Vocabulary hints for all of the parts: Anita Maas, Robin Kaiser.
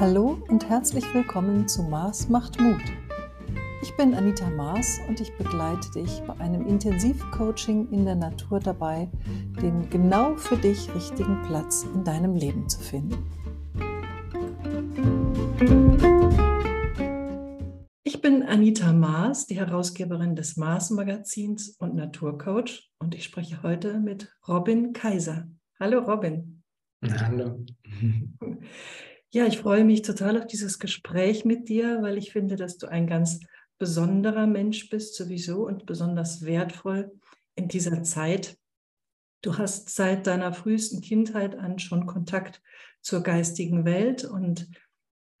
Hallo und herzlich willkommen zu Maas macht Mut. Ich bin Anita Maas und ich begleite dich bei einem Intensivcoaching in der Natur dabei, den genau für dich richtigen Platz in deinem Leben zu finden. Ich bin Anita Maas, die Herausgeberin des Mars Magazins und Naturcoach, und ich spreche heute mit Robin Kaiser. Hallo Robin. Hallo. Ja, ich freue mich total auf dieses Gespräch mit dir, weil ich finde, dass du ein ganz besonderer Mensch bist sowieso und besonders wertvoll in dieser Zeit. Du hast seit deiner frühesten Kindheit an schon Kontakt zur geistigen Welt und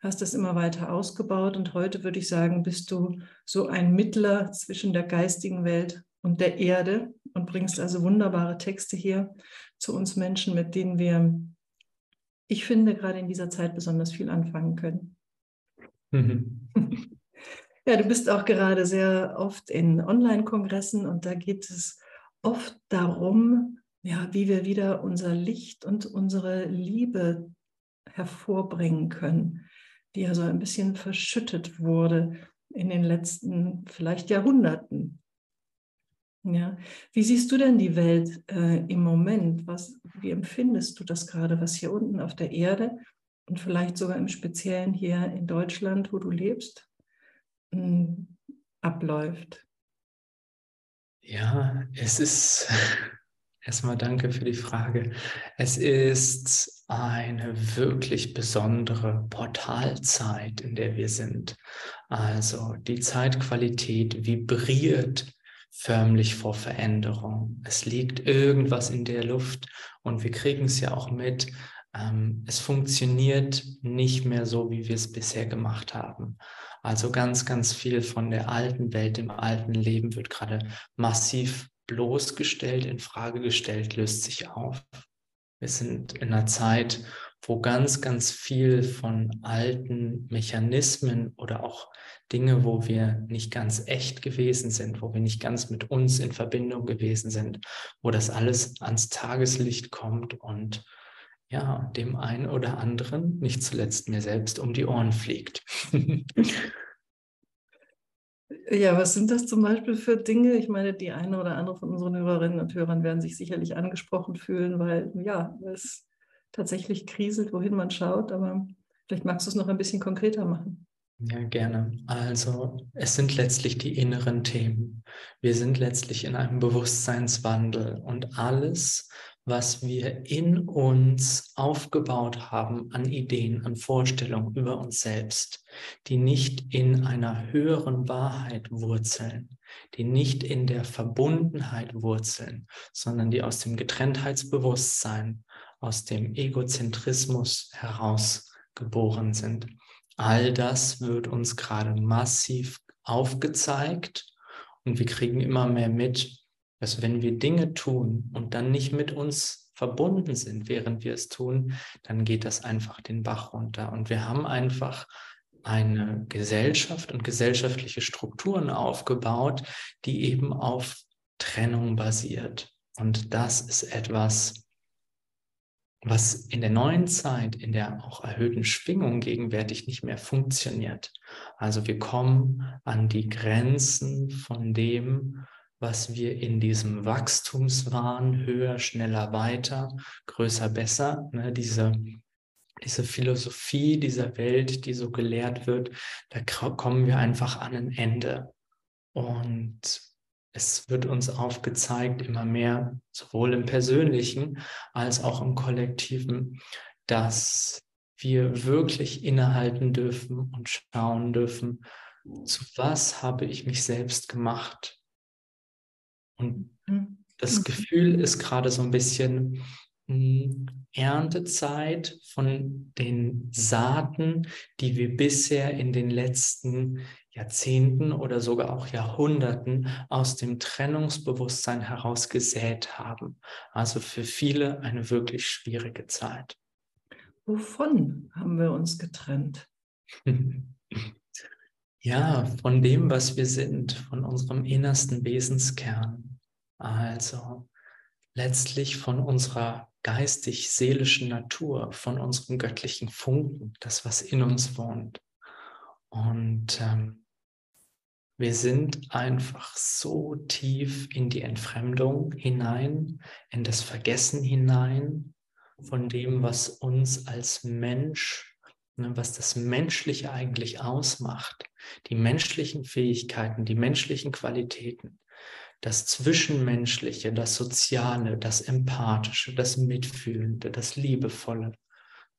hast das immer weiter ausgebaut, und heute würde ich sagen, bist du so ein Mittler zwischen der geistigen Welt und der Erde und bringst also wunderbare Texte hier zu uns Menschen, mit denen wir, ich finde, gerade in dieser Zeit besonders viel anfangen können. Mhm. Ja, du bist auch gerade sehr oft in Online-Kongressen und da geht es oft darum, ja, wie wir wieder unser Licht und unsere Liebe hervorbringen können, die ja so ein bisschen verschüttet wurde in den letzten vielleicht Jahrhunderten. Ja. Wie siehst du denn die Welt im Moment? Wie empfindest du das gerade, was hier unten auf der Erde und vielleicht sogar im Speziellen hier in Deutschland, wo du lebst, abläuft? Ja, es ist, erstmal danke für die Frage, es ist eine wirklich besondere Portalzeit, in der wir sind. Also die Zeitqualität vibriert förmlich vor Veränderung. Es liegt irgendwas in der Luft und wir kriegen es ja auch mit. Es funktioniert nicht mehr so, wie wir es bisher gemacht haben. Also ganz, ganz viel von der alten Welt, im alten Leben wird gerade massiv bloßgestellt, in Frage gestellt, löst sich auf. Wir sind in einer Zeit, wo ganz, ganz viel von alten Mechanismen oder auch Dinge, wo wir nicht ganz echt gewesen sind, wo wir nicht ganz mit uns in Verbindung gewesen sind, wo das alles ans Tageslicht kommt und ja, dem einen oder anderen, nicht zuletzt mir selbst, um die Ohren fliegt. Ja, was sind das zum Beispiel für Dinge? Ich meine, die eine oder andere von unseren Hörerinnen und Hörern werden sich sicherlich angesprochen fühlen, weil ja, es tatsächlich kriselt, wohin man schaut, aber vielleicht magst du es noch ein bisschen konkreter machen. Ja, gerne. Also es sind letztlich die inneren Themen. Wir sind letztlich in einem Bewusstseinswandel und alles, was wir in uns aufgebaut haben an Ideen, an Vorstellungen über uns selbst, die nicht in einer höheren Wahrheit wurzeln, die nicht in der Verbundenheit wurzeln, sondern die aus dem Getrenntheitsbewusstsein, aus dem Egozentrismus heraus geboren sind. All das wird uns gerade massiv aufgezeigt und wir kriegen immer mehr mit, dass wenn wir Dinge tun und dann nicht mit uns verbunden sind, während wir es tun, dann geht das einfach den Bach runter. Und wir haben einfach eine Gesellschaft und gesellschaftliche Strukturen aufgebaut, die eben auf Trennung basiert. Und das ist etwas, was in der neuen Zeit, in der auch erhöhten Schwingung gegenwärtig nicht mehr funktioniert. Also wir kommen an die Grenzen von dem, was wir in diesem Wachstumswahn, höher, schneller, weiter, größer, besser, ne, diese Philosophie dieser Welt, die so gelehrt wird, da kommen wir einfach an ein Ende. Und es wird uns aufgezeigt, immer mehr, sowohl im Persönlichen als auch im Kollektiven, dass wir wirklich innehalten dürfen und schauen dürfen, zu was habe ich mich selbst gemacht? Und das Gefühl ist gerade so ein bisschen Erntezeit von den Saaten, die wir bisher in den letzten Jahrzehnten oder sogar auch Jahrhunderten aus dem Trennungsbewusstsein heraus gesät haben. Also für viele eine wirklich schwierige Zeit. Wovon haben wir uns getrennt? Ja, von dem, was wir sind, von unserem innersten Wesenskern. Also letztlich von unserer geistig-seelischen Natur, von unserem göttlichen Funken, das, was in uns wohnt. Und wir sind einfach so tief in die Entfremdung hinein, in das Vergessen hinein von dem, was uns als Mensch, was das Menschliche eigentlich ausmacht, die menschlichen Fähigkeiten, die menschlichen Qualitäten, das Zwischenmenschliche, das Soziale, das Empathische, das Mitfühlende, das Liebevolle,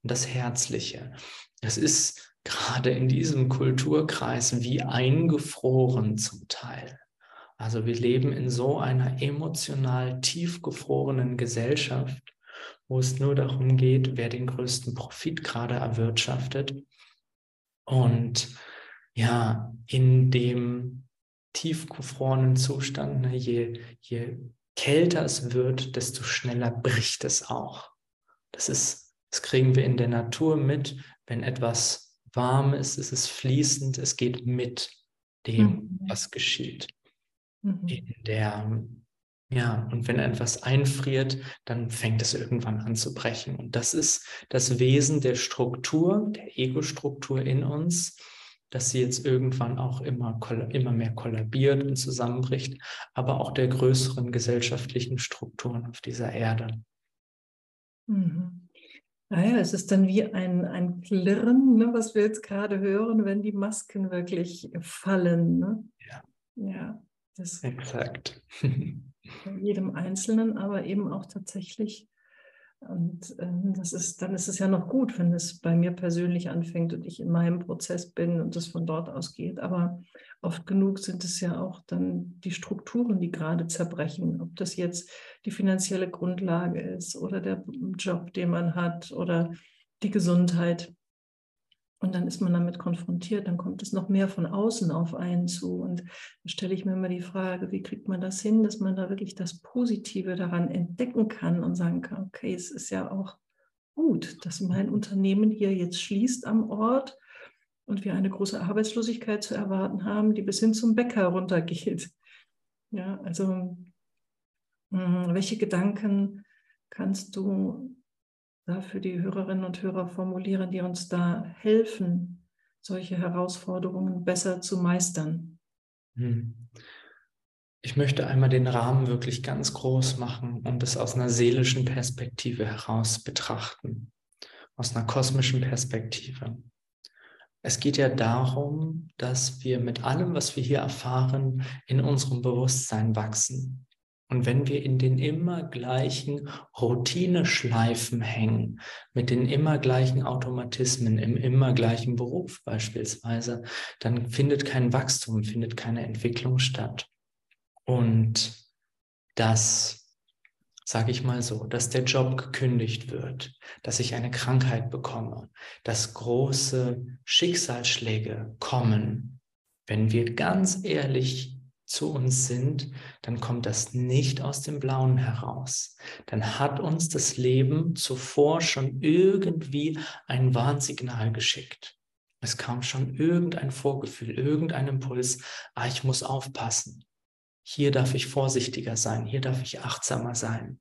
das Herzliche. Das ist gerade in diesem Kulturkreis wie eingefroren zum Teil. Also wir leben in so einer emotional tiefgefrorenen Gesellschaft, wo es nur darum geht, wer den größten Profit gerade erwirtschaftet. Und ja, in dem tiefgefrorenen Zustand, je kälter es wird, desto schneller bricht es auch. Das kriegen wir in der Natur mit. Wenn etwas warm ist, ist es fließend, es geht mit dem, was geschieht. Und wenn etwas einfriert, dann fängt es irgendwann an zu brechen. Und das ist das Wesen der Struktur, der Ego-Struktur in uns, dass sie jetzt irgendwann auch immer mehr kollabiert und zusammenbricht, aber auch der größeren gesellschaftlichen Strukturen auf dieser Erde. Naja, es ist dann wie ein Klirren, ne, was wir jetzt gerade hören, wenn die Masken wirklich fallen. Ne? Ja, das exakt. Von jedem Einzelnen, aber eben auch tatsächlich. Und dann ist es ja noch gut, wenn es bei mir persönlich anfängt und ich in meinem Prozess bin und es von dort aus geht. Aber oft genug sind es ja auch dann die Strukturen, die gerade zerbrechen. Ob das jetzt die finanzielle Grundlage ist oder der Job, den man hat oder die Gesundheit. Und dann ist man damit konfrontiert, dann kommt es noch mehr von außen auf einen zu. Und da stelle ich mir immer die Frage, wie kriegt man das hin, dass man da wirklich das Positive daran entdecken kann und sagen kann, okay, es ist ja auch gut, dass mein Unternehmen hier jetzt schließt am Ort und wir eine große Arbeitslosigkeit zu erwarten haben, die bis hin zum Bäcker runtergeht. Ja, also welche Gedanken kannst du für die Hörerinnen und Hörer formulieren, die uns da helfen, solche Herausforderungen besser zu meistern? Ich möchte einmal den Rahmen wirklich ganz groß machen und es aus einer seelischen Perspektive heraus betrachten, aus einer kosmischen Perspektive. Es geht ja darum, dass wir mit allem, was wir hier erfahren, in unserem Bewusstsein wachsen. Und wenn wir in den immer gleichen Routineschleifen hängen, mit den immer gleichen Automatismen, im immer gleichen Beruf beispielsweise, dann findet kein Wachstum, findet keine Entwicklung statt. Und das, sage ich mal so, dass der Job gekündigt wird, dass ich eine Krankheit bekomme, dass große Schicksalsschläge kommen, wenn wir ganz ehrlich zu uns sind, dann kommt das nicht aus dem Blauen heraus. Dann hat uns das Leben zuvor schon irgendwie ein Warnsignal geschickt. Es kam schon irgendein Vorgefühl, irgendein Impuls, ich muss aufpassen. Hier darf ich vorsichtiger sein, hier darf ich achtsamer sein.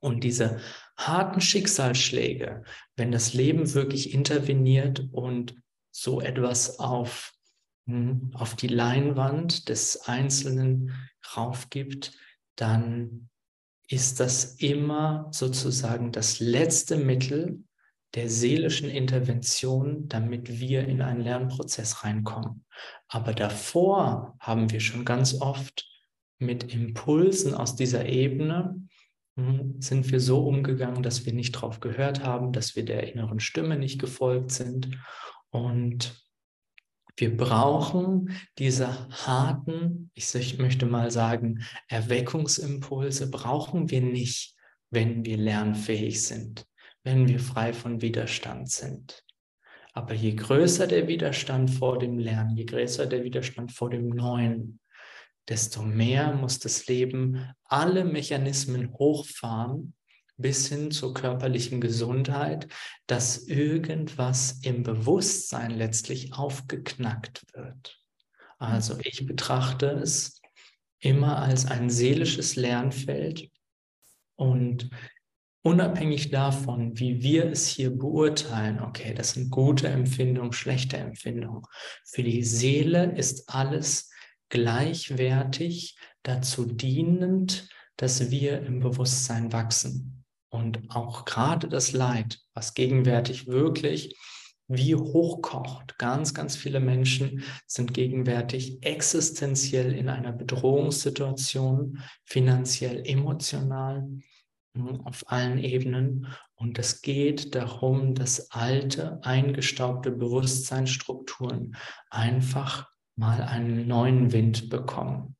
Und diese harten Schicksalsschläge, wenn das Leben wirklich interveniert und so etwas auf die Leinwand des Einzelnen raufgibt, dann ist das immer sozusagen das letzte Mittel der seelischen Intervention, damit wir in einen Lernprozess reinkommen. Aber davor haben wir schon ganz oft mit Impulsen aus dieser Ebene, sind wir so umgegangen, dass wir nicht drauf gehört haben, dass wir der inneren Stimme nicht gefolgt sind. Und wir brauchen diese harten, ich möchte mal sagen, Erweckungsimpulse brauchen wir nicht, wenn wir lernfähig sind, wenn wir frei von Widerstand sind. Aber je größer der Widerstand vor dem Lernen, je größer der Widerstand vor dem Neuen, desto mehr muss das Leben alle Mechanismen hochfahren, bis hin zur körperlichen Gesundheit, dass irgendwas im Bewusstsein letztlich aufgeknackt wird. Also ich betrachte es immer als ein seelisches Lernfeld und unabhängig davon, wie wir es hier beurteilen, okay, das sind gute Empfindungen, schlechte Empfindungen. Für die Seele ist alles gleichwertig, dazu dienend, dass wir im Bewusstsein wachsen. Und auch gerade das Leid, was gegenwärtig wirklich wie hochkocht. Ganz, ganz viele Menschen sind gegenwärtig existenziell in einer Bedrohungssituation, finanziell, emotional, auf allen Ebenen. Und es geht darum, dass alte, eingestaubte Bewusstseinsstrukturen einfach mal einen neuen Wind bekommen.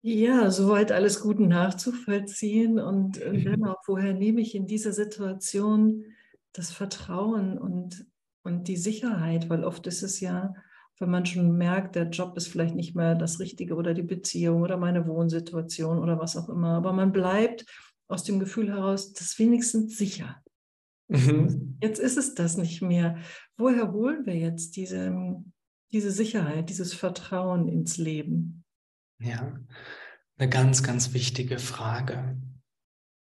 Ja, soweit alles gut nachzuvollziehen. Und dennoch, woher nehme ich in dieser Situation das Vertrauen und die Sicherheit? Weil oft ist es ja, wenn man schon merkt, der Job ist vielleicht nicht mehr das Richtige oder die Beziehung oder meine Wohnsituation oder was auch immer. Aber man bleibt aus dem Gefühl heraus, das ist wenigstens sicher. Mhm. Jetzt ist es das nicht mehr. Woher holen wir jetzt diese Sicherheit, dieses Vertrauen ins Leben? Ja, eine ganz, ganz wichtige Frage.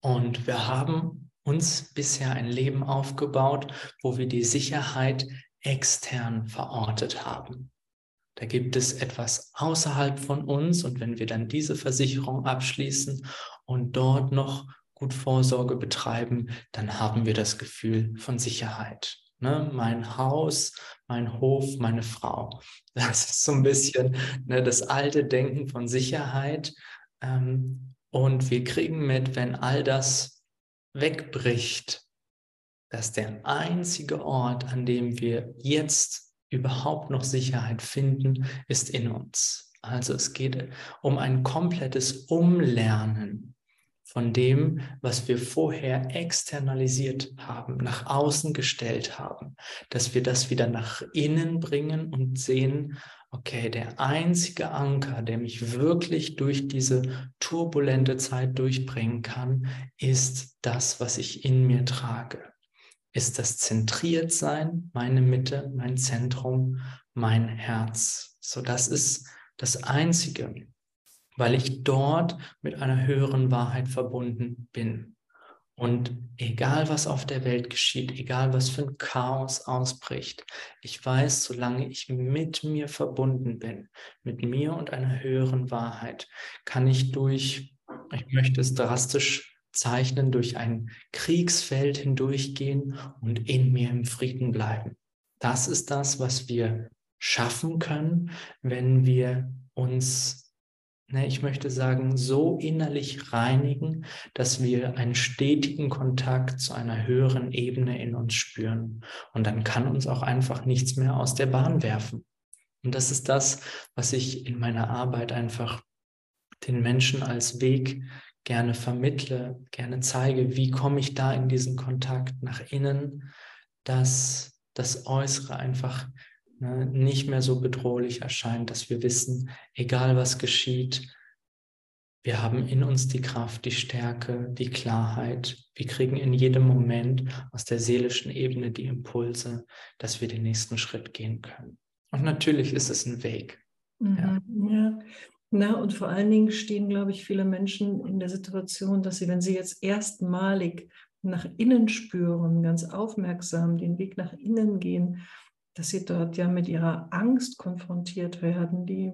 Und wir haben uns bisher ein Leben aufgebaut, wo wir die Sicherheit extern verortet haben. Da gibt es etwas außerhalb von uns, und wenn wir dann diese Versicherung abschließen und dort noch gut Vorsorge betreiben, dann haben wir das Gefühl von Sicherheit. Ne? Mein Haus, mein Hof, meine Frau. Das ist so ein bisschen, ne, das alte Denken von Sicherheit. Und wir kriegen mit, wenn all das wegbricht, dass der einzige Ort, an dem wir jetzt überhaupt noch Sicherheit finden, ist in uns. Also es geht um ein komplettes Umlernen von dem, was wir vorher externalisiert haben, nach außen gestellt haben, dass wir das wieder nach innen bringen und sehen, okay, der einzige Anker, der mich wirklich durch diese turbulente Zeit durchbringen kann, ist das, was ich in mir trage. Ist das Zentriertsein, meine Mitte, mein Zentrum, mein Herz. So, das ist das Einzige, weil ich dort mit einer höheren Wahrheit verbunden bin. Und egal, was auf der Welt geschieht, egal, was für ein Chaos ausbricht, ich weiß, solange ich mit mir verbunden bin, mit mir und einer höheren Wahrheit, kann ich durch, ich möchte es drastisch zeichnen, durch ein Kriegsfeld hindurchgehen und in mir im Frieden bleiben. Das ist das, was wir schaffen können, wenn wir uns, ne, ich möchte sagen, so innerlich reinigen, dass wir einen stetigen Kontakt zu einer höheren Ebene in uns spüren. Und dann kann uns auch einfach nichts mehr aus der Bahn werfen. Und das ist das, was ich in meiner Arbeit einfach den Menschen als Weg gerne vermittle, gerne zeige, wie komme ich da in diesen Kontakt nach innen, dass das Äußere einfach, ne, nicht mehr so bedrohlich erscheint, dass wir wissen, egal was geschieht, wir haben in uns die Kraft, die Stärke, die Klarheit. Wir kriegen in jedem Moment aus der seelischen Ebene die Impulse, dass wir den nächsten Schritt gehen können. Und natürlich ist es ein Weg. Mhm, ja. Ja. Na, und vor allen Dingen stehen, glaube ich, viele Menschen in der Situation, dass sie, wenn sie jetzt erstmalig nach innen spüren, ganz aufmerksam den Weg nach innen gehen, dass sie dort ja mit ihrer Angst konfrontiert werden, die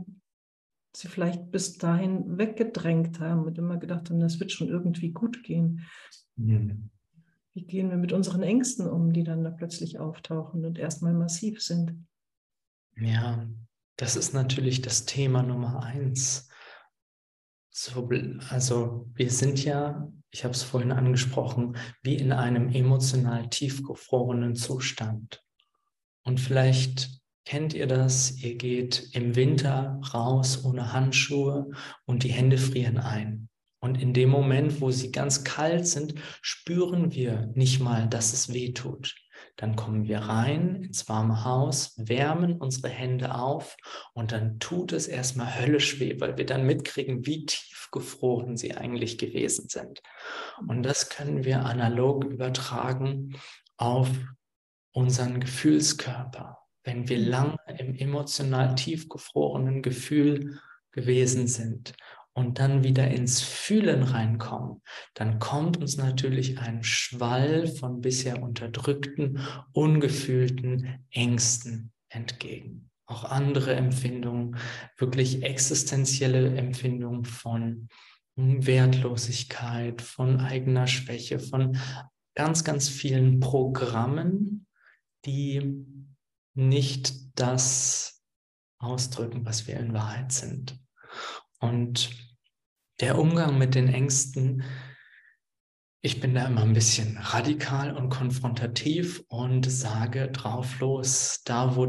sie vielleicht bis dahin weggedrängt haben und immer gedacht haben, das wird schon irgendwie gut gehen. Ja. Wie gehen wir mit unseren Ängsten um, die dann da plötzlich auftauchen und erstmal massiv sind? Ja. Das ist natürlich das Thema Nummer 1. So, also wir sind ja, ich habe es vorhin angesprochen, wie in einem emotional tiefgefrorenen Zustand. Und vielleicht kennt ihr das, ihr geht im Winter raus ohne Handschuhe und die Hände frieren ein. Und in dem Moment, wo sie ganz kalt sind, spüren wir nicht mal, dass es weh tut. Dann kommen wir rein ins warme Haus, wärmen unsere Hände auf und dann tut es erstmal höllisch weh, weil wir dann mitkriegen, wie tief gefroren sie eigentlich gewesen sind. Und das können wir analog übertragen auf unseren Gefühlskörper. Wenn wir lange im emotional tiefgefrorenen Gefühl gewesen sind und dann wieder ins Fühlen reinkommen, dann kommt uns natürlich ein Schwall von bisher unterdrückten, ungefühlten Ängsten entgegen. Auch andere Empfindungen, wirklich existenzielle Empfindungen von Wertlosigkeit, von eigener Schwäche, von ganz, ganz vielen Programmen, die nicht das ausdrücken, was wir in Wahrheit sind. Und der Umgang mit den Ängsten, ich bin da immer ein bisschen radikal und konfrontativ und sage drauf los, da wo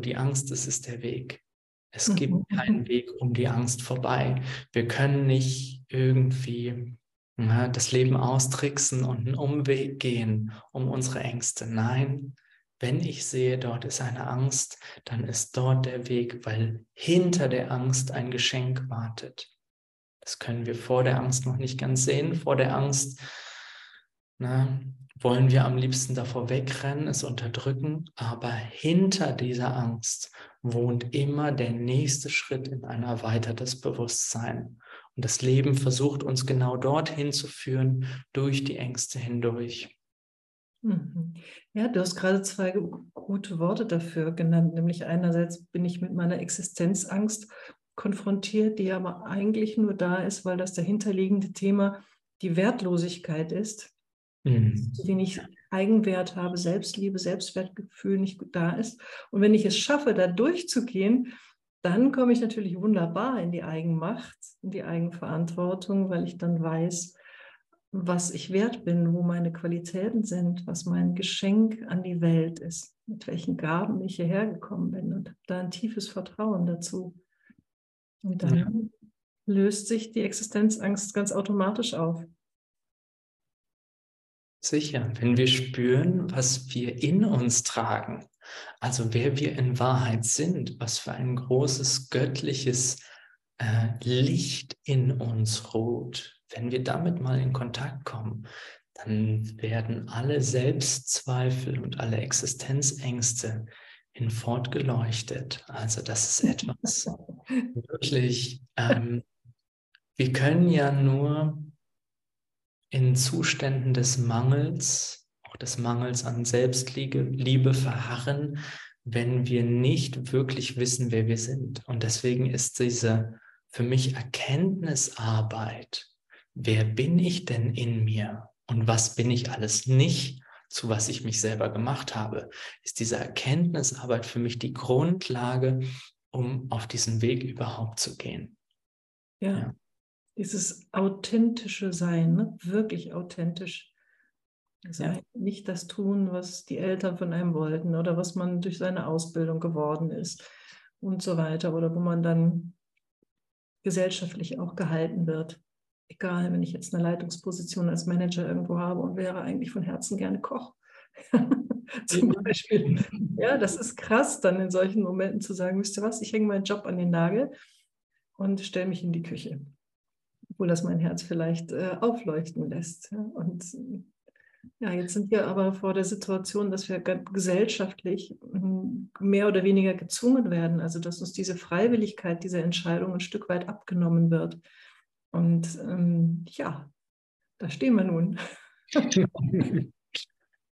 die Angst ist, ist der Weg. Es gibt keinen Weg um die Angst vorbei. Wir können nicht irgendwie das Leben austricksen und einen Umweg gehen um unsere Ängste. Nein, wenn ich sehe, dort ist eine Angst, dann ist dort der Weg, weil hinter der Angst ein Geschenk wartet. Das können wir vor der Angst noch nicht ganz sehen. Vor der Angst wollen wir am liebsten davor wegrennen, es unterdrücken. Aber hinter dieser Angst wohnt immer der nächste Schritt in ein erweitertes Bewusstsein. Und das Leben versucht uns genau dorthin zu führen, durch die Ängste hindurch. Ja, du hast gerade zwei gute Worte dafür genannt. Nämlich einerseits bin ich mit meiner Existenzangst konfrontiert, die aber eigentlich nur da ist, weil das dahinterliegende Thema die Wertlosigkeit ist, wenn ich Eigenwert habe, Selbstliebe, Selbstwertgefühl nicht da ist. Und wenn ich es schaffe, da durchzugehen, dann komme ich natürlich wunderbar in die Eigenmacht, in die Eigenverantwortung, weil ich dann weiß, was ich wert bin, wo meine Qualitäten sind, was mein Geschenk an die Welt ist, mit welchen Gaben ich hierher gekommen bin und habe da ein tiefes Vertrauen dazu. Und dann löst sich die Existenzangst ganz automatisch auf. Sicher, wenn wir spüren, was wir in uns tragen, also wer wir in Wahrheit sind, was für ein großes göttliches Licht in uns ruht, wenn wir damit mal in Kontakt kommen, dann werden alle Selbstzweifel und alle Existenzängste hinfortgeleuchtet. Also das ist etwas wirklich, wir können ja nur in Zuständen des Mangels, auch des Mangels an Selbstliebe verharren, wenn wir nicht wirklich wissen, wer wir sind. Und deswegen ist diese für mich Erkenntnisarbeit, wer bin ich denn in mir und was bin ich alles nicht, zu was ich mich selber gemacht habe, ist diese Erkenntnisarbeit für mich die Grundlage, um auf diesen Weg überhaupt zu gehen. Ja. Dieses authentische Sein, wirklich authentisch sein. Ja. Nicht das tun, was die Eltern von einem wollten oder was man durch seine Ausbildung geworden ist und so weiter oder wo man dann gesellschaftlich auch gehalten wird. Egal, wenn ich jetzt eine Leitungsposition als Manager irgendwo habe und wäre eigentlich von Herzen gerne Koch. Zum Beispiel. Ja, das ist krass, dann in solchen Momenten zu sagen, wisst ihr was, ich hänge meinen Job an den Nagel und stelle mich in die Küche. Obwohl das mein Herz vielleicht aufleuchten lässt. Ja? Und ja, jetzt sind wir aber vor der Situation, dass wir gesellschaftlich mehr oder weniger gezwungen werden. Also dass uns diese Freiwilligkeit dieser Entscheidung ein Stück weit abgenommen wird. Und da stehen wir nun.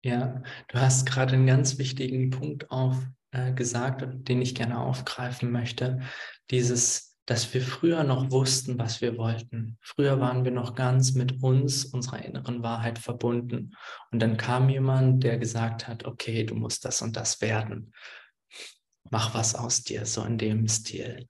Ja, du hast gerade einen ganz wichtigen Punkt gesagt, den ich gerne aufgreifen möchte. Dieses, dass wir früher noch wussten, was wir wollten. Früher waren wir noch ganz mit uns, unserer inneren Wahrheit verbunden. Und dann kam jemand, der gesagt hat, okay, du musst das und das werden. Mach was aus dir, so in dem Stil.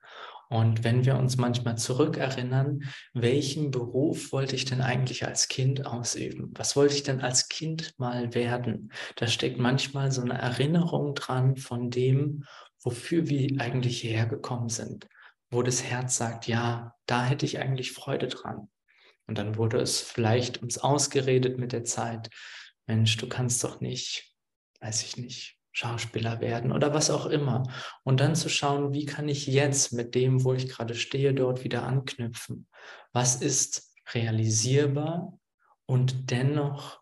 Und wenn wir uns manchmal zurückerinnern, welchen Beruf wollte ich denn eigentlich als Kind ausüben? Was wollte ich denn als Kind mal werden? Da steckt manchmal so eine Erinnerung dran von dem, wofür wir eigentlich hierher gekommen sind. Wo das Herz sagt, ja, da hätte ich eigentlich Freude dran. Und dann wurde es vielleicht uns ausgeredet mit der Zeit. Mensch, du kannst doch nicht, weiß ich nicht, Schauspieler werden oder was auch immer. Und dann zu schauen, wie kann ich jetzt mit dem, wo ich gerade stehe, dort wieder anknüpfen? Was ist realisierbar und dennoch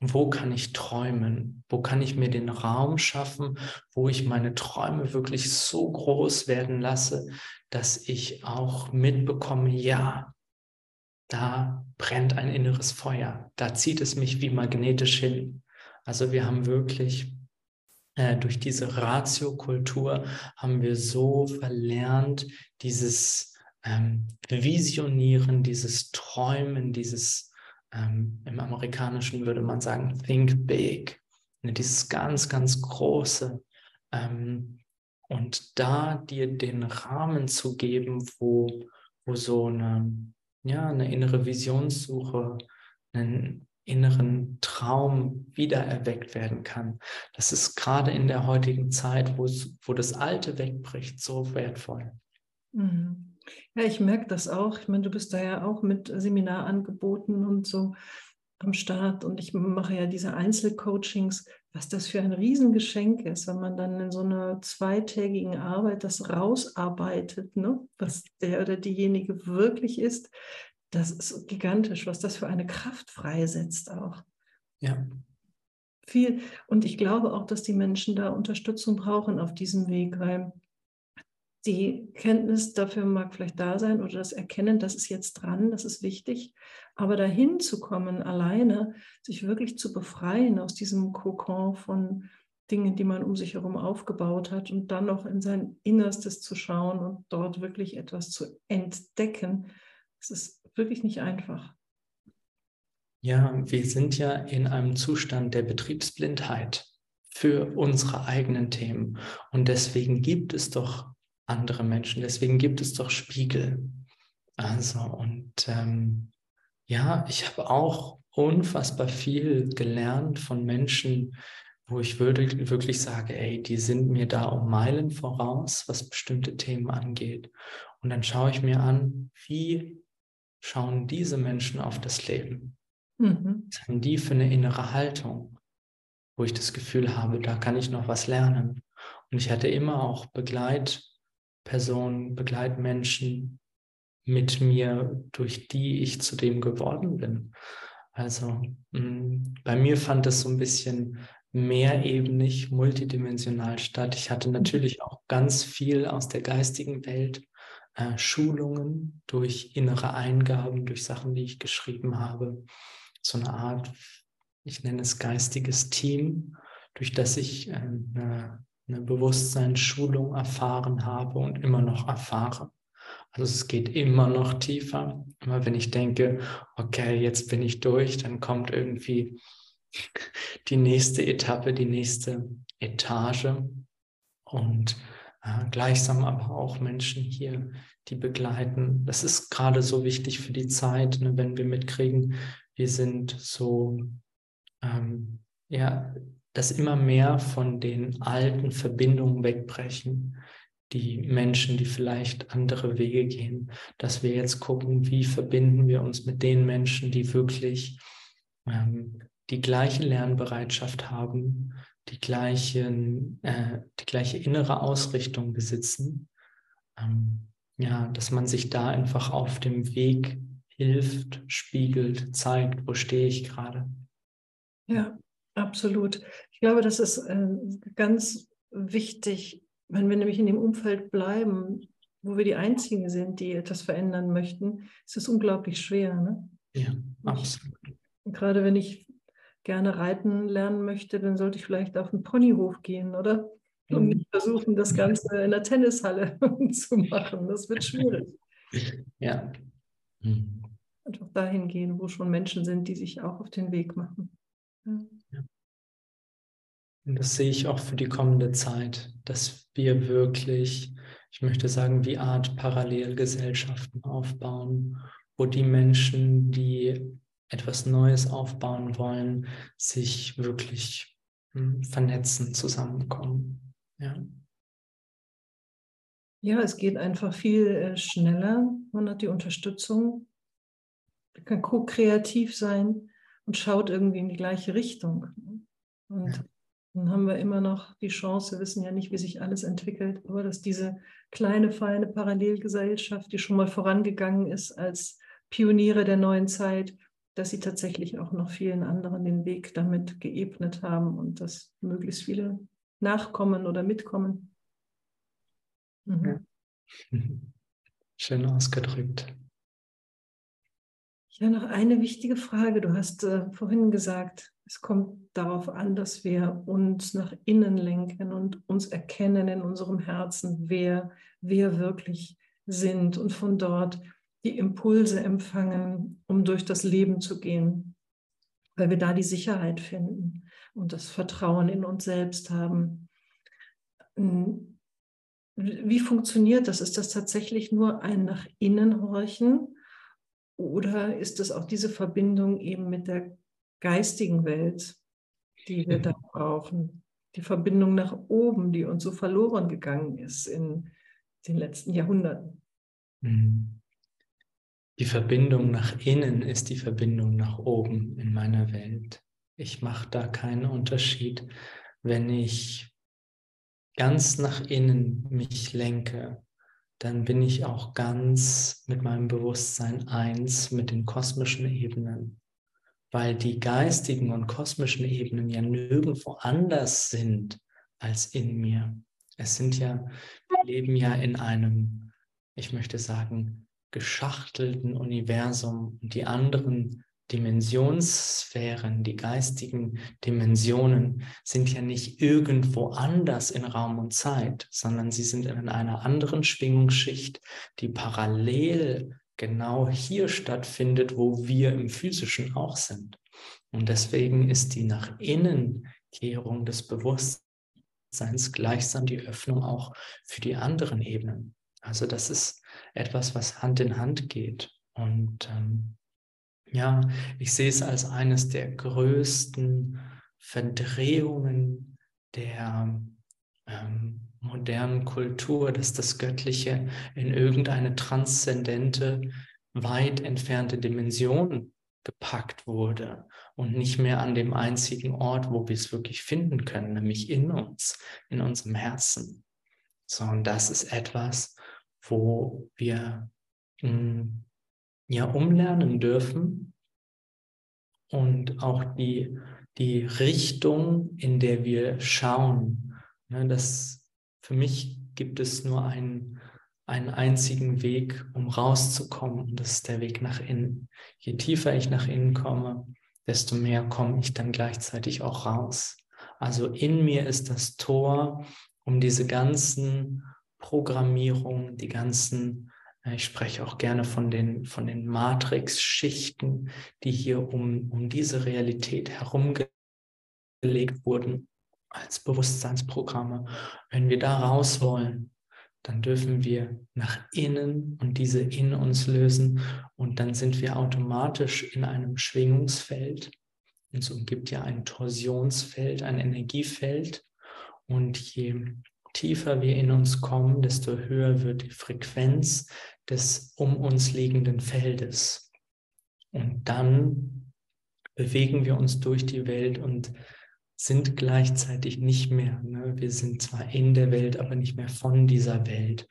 Wo kann ich träumen? Wo kann ich mir den Raum schaffen, wo ich meine Träume wirklich so groß werden lasse, dass ich auch mitbekomme, ja, da brennt ein inneres Feuer. Da zieht es mich wie magnetisch hin. Also wir haben wirklich durch diese Ratio-Kultur haben wir so verlernt, dieses Visionieren, dieses Träumen, dieses im Amerikanischen würde man sagen, think big, dieses ganz, ganz Große. Und da dir den Rahmen zu geben, wo so eine innere Visionssuche, einen inneren Traum wiedererweckt werden kann. Das ist gerade in der heutigen Zeit, wo das Alte wegbricht, so wertvoll. Mhm. Ja, ich merke das auch. Ich meine, du bist da ja auch mit Seminarangeboten und so am Start und ich mache ja diese Einzelcoachings, was das für ein Riesengeschenk ist, wenn man dann in so einer zweitägigen Arbeit das rausarbeitet, ne? Was der oder diejenige wirklich ist. Das ist gigantisch, was das für eine Kraft freisetzt auch. Ja. Viel. Und ich glaube auch, dass die Menschen da Unterstützung brauchen auf diesem Weg, weil die Kenntnis dafür mag vielleicht da sein oder das Erkennen, das ist jetzt dran, das ist wichtig. Aber dahin zu kommen, alleine, sich wirklich zu befreien aus diesem Kokon von Dingen, die man um sich herum aufgebaut hat und dann noch in sein Innerstes zu schauen und dort wirklich etwas zu entdecken, das ist wirklich nicht einfach. Ja, wir sind ja in einem Zustand der Betriebsblindheit für unsere eigenen Themen. Und deswegen gibt es doch andere Menschen. Deswegen gibt es doch Spiegel. Also und ich habe auch unfassbar viel gelernt von Menschen, wo ich wirklich sage, ey, die sind mir da um Meilen voraus, was bestimmte Themen angeht. Und dann schaue ich mir an, wie schauen diese Menschen auf das Leben? Mhm. Was haben die für eine innere Haltung, wo ich das Gefühl habe, da kann ich noch was lernen. Und ich hatte immer auch Begleitmenschen mit mir, durch die ich zu dem geworden bin. Also bei mir fand das so ein bisschen mehrebenig, multidimensional statt. Ich hatte natürlich auch ganz viel aus der geistigen Welt, Schulungen durch innere Eingaben, durch Sachen, die ich geschrieben habe. So eine Art, ich nenne es geistiges Team, durch das ich eine Bewusstseinsschulung erfahren habe und immer noch erfahre. Also es geht immer noch tiefer. Immer wenn ich denke, okay, jetzt bin ich durch, dann kommt irgendwie die nächste Etappe, die nächste Etage. Und gleichsam aber auch Menschen hier, die begleiten. Das ist gerade so wichtig für die Zeit, ne, wenn wir mitkriegen, wir sind so, dass immer mehr von den alten Verbindungen wegbrechen, die Menschen, die vielleicht andere Wege gehen, dass wir jetzt gucken, wie verbinden wir uns mit den Menschen, die wirklich die gleiche Lernbereitschaft haben, die gleiche innere Ausrichtung besitzen. Dass man sich da einfach auf dem Weg hilft, spiegelt, zeigt, wo stehe ich gerade. Ja. Absolut. Ich glaube, das ist ganz wichtig, wenn wir nämlich in dem Umfeld bleiben, wo wir die Einzigen sind, die etwas verändern möchten, ist es unglaublich schwer. Ne? Ja, absolut. Gerade wenn ich gerne reiten lernen möchte, dann sollte ich vielleicht auf den Ponyhof gehen, oder? Und nicht versuchen, das Ganze in der Tennishalle zu machen. Das wird schwierig. Ja. Einfach dahin gehen, wo schon Menschen sind, die sich auch auf den Weg machen. Ja. Und das sehe ich auch für die kommende Zeit, dass wir wirklich, ich möchte sagen, wie Art Parallelgesellschaften aufbauen, wo die Menschen, die etwas Neues aufbauen wollen, sich wirklich vernetzen, zusammenkommen. Ja. Ja, es geht einfach viel schneller. Man hat die Unterstützung, man kann kreativ sein. Und schaut irgendwie in die gleiche Richtung. Und dann haben wir immer noch die Chance, wir wissen ja nicht, wie sich alles entwickelt, aber dass diese kleine, feine Parallelgesellschaft, die schon mal vorangegangen ist als Pioniere der neuen Zeit, dass sie tatsächlich auch noch vielen anderen den Weg damit geebnet haben und dass möglichst viele nachkommen oder mitkommen. Mhm. Ja. Schön ausgedrückt. Ja, noch eine wichtige Frage. Du hast vorhin gesagt, es kommt darauf an, dass wir uns nach innen lenken und uns erkennen in unserem Herzen, wer wir wirklich sind und von dort die Impulse empfangen, um durch das Leben zu gehen, weil wir da die Sicherheit finden und das Vertrauen in uns selbst haben. Wie funktioniert das? Ist das tatsächlich nur ein nach innen horchen oder ist es auch diese Verbindung eben mit der geistigen Welt, die wir da brauchen, die Verbindung nach oben, die uns so verloren gegangen ist in den letzten Jahrhunderten? Die Verbindung nach innen ist die Verbindung nach oben in meiner Welt. Ich mache da keinen Unterschied, wenn ich ganz nach innen mich lenke, dann bin ich auch ganz mit meinem Bewusstsein eins mit den kosmischen Ebenen, weil die geistigen und kosmischen Ebenen ja nirgendwo anders sind als in mir. Es sind ja, wir leben ja in einem, ich möchte sagen, geschachtelten Universum und die anderen Dimensionssphären, die geistigen Dimensionen sind ja nicht irgendwo anders in Raum und Zeit, sondern sie sind in einer anderen Schwingungsschicht, die parallel genau hier stattfindet, wo wir im Physischen auch sind. Und deswegen ist die nach Innenkehrung des Bewusstseins gleichsam die Öffnung auch für die anderen Ebenen. Also das ist etwas, was Hand in Hand geht. Und ja, ich sehe es als eines der größten Verdrehungen der modernen Kultur, dass das Göttliche in irgendeine transzendente, weit entfernte Dimension gepackt wurde und nicht mehr an dem einzigen Ort, wo wir es wirklich finden können, nämlich in uns, in unserem Herzen. So, und das ist etwas, wo wir ja umlernen dürfen und auch die Richtung, in der wir schauen, ne, das für mich gibt es nur einen einzigen Weg, um rauszukommen, und das ist der Weg nach innen. Je tiefer ich nach innen komme, desto mehr komme ich dann gleichzeitig auch raus. Also in mir ist das Tor, um diese ganzen Programmierungen, die ganzen, ich spreche auch gerne von den Matrix-Schichten, die hier um diese Realität herumgelegt wurden, als Bewusstseinsprogramme. Wenn wir da raus wollen, dann dürfen wir nach innen und diese in uns lösen, und dann sind wir automatisch in einem Schwingungsfeld. Uns umgibt ja ein Torsionsfeld, ein Energiefeld, und je tiefer wir in uns kommen, desto höher wird die Frequenz des um uns liegenden Feldes. Und dann bewegen wir uns durch die Welt und sind gleichzeitig nicht mehr, ne? Wir sind zwar in der Welt, aber nicht mehr von dieser Welt,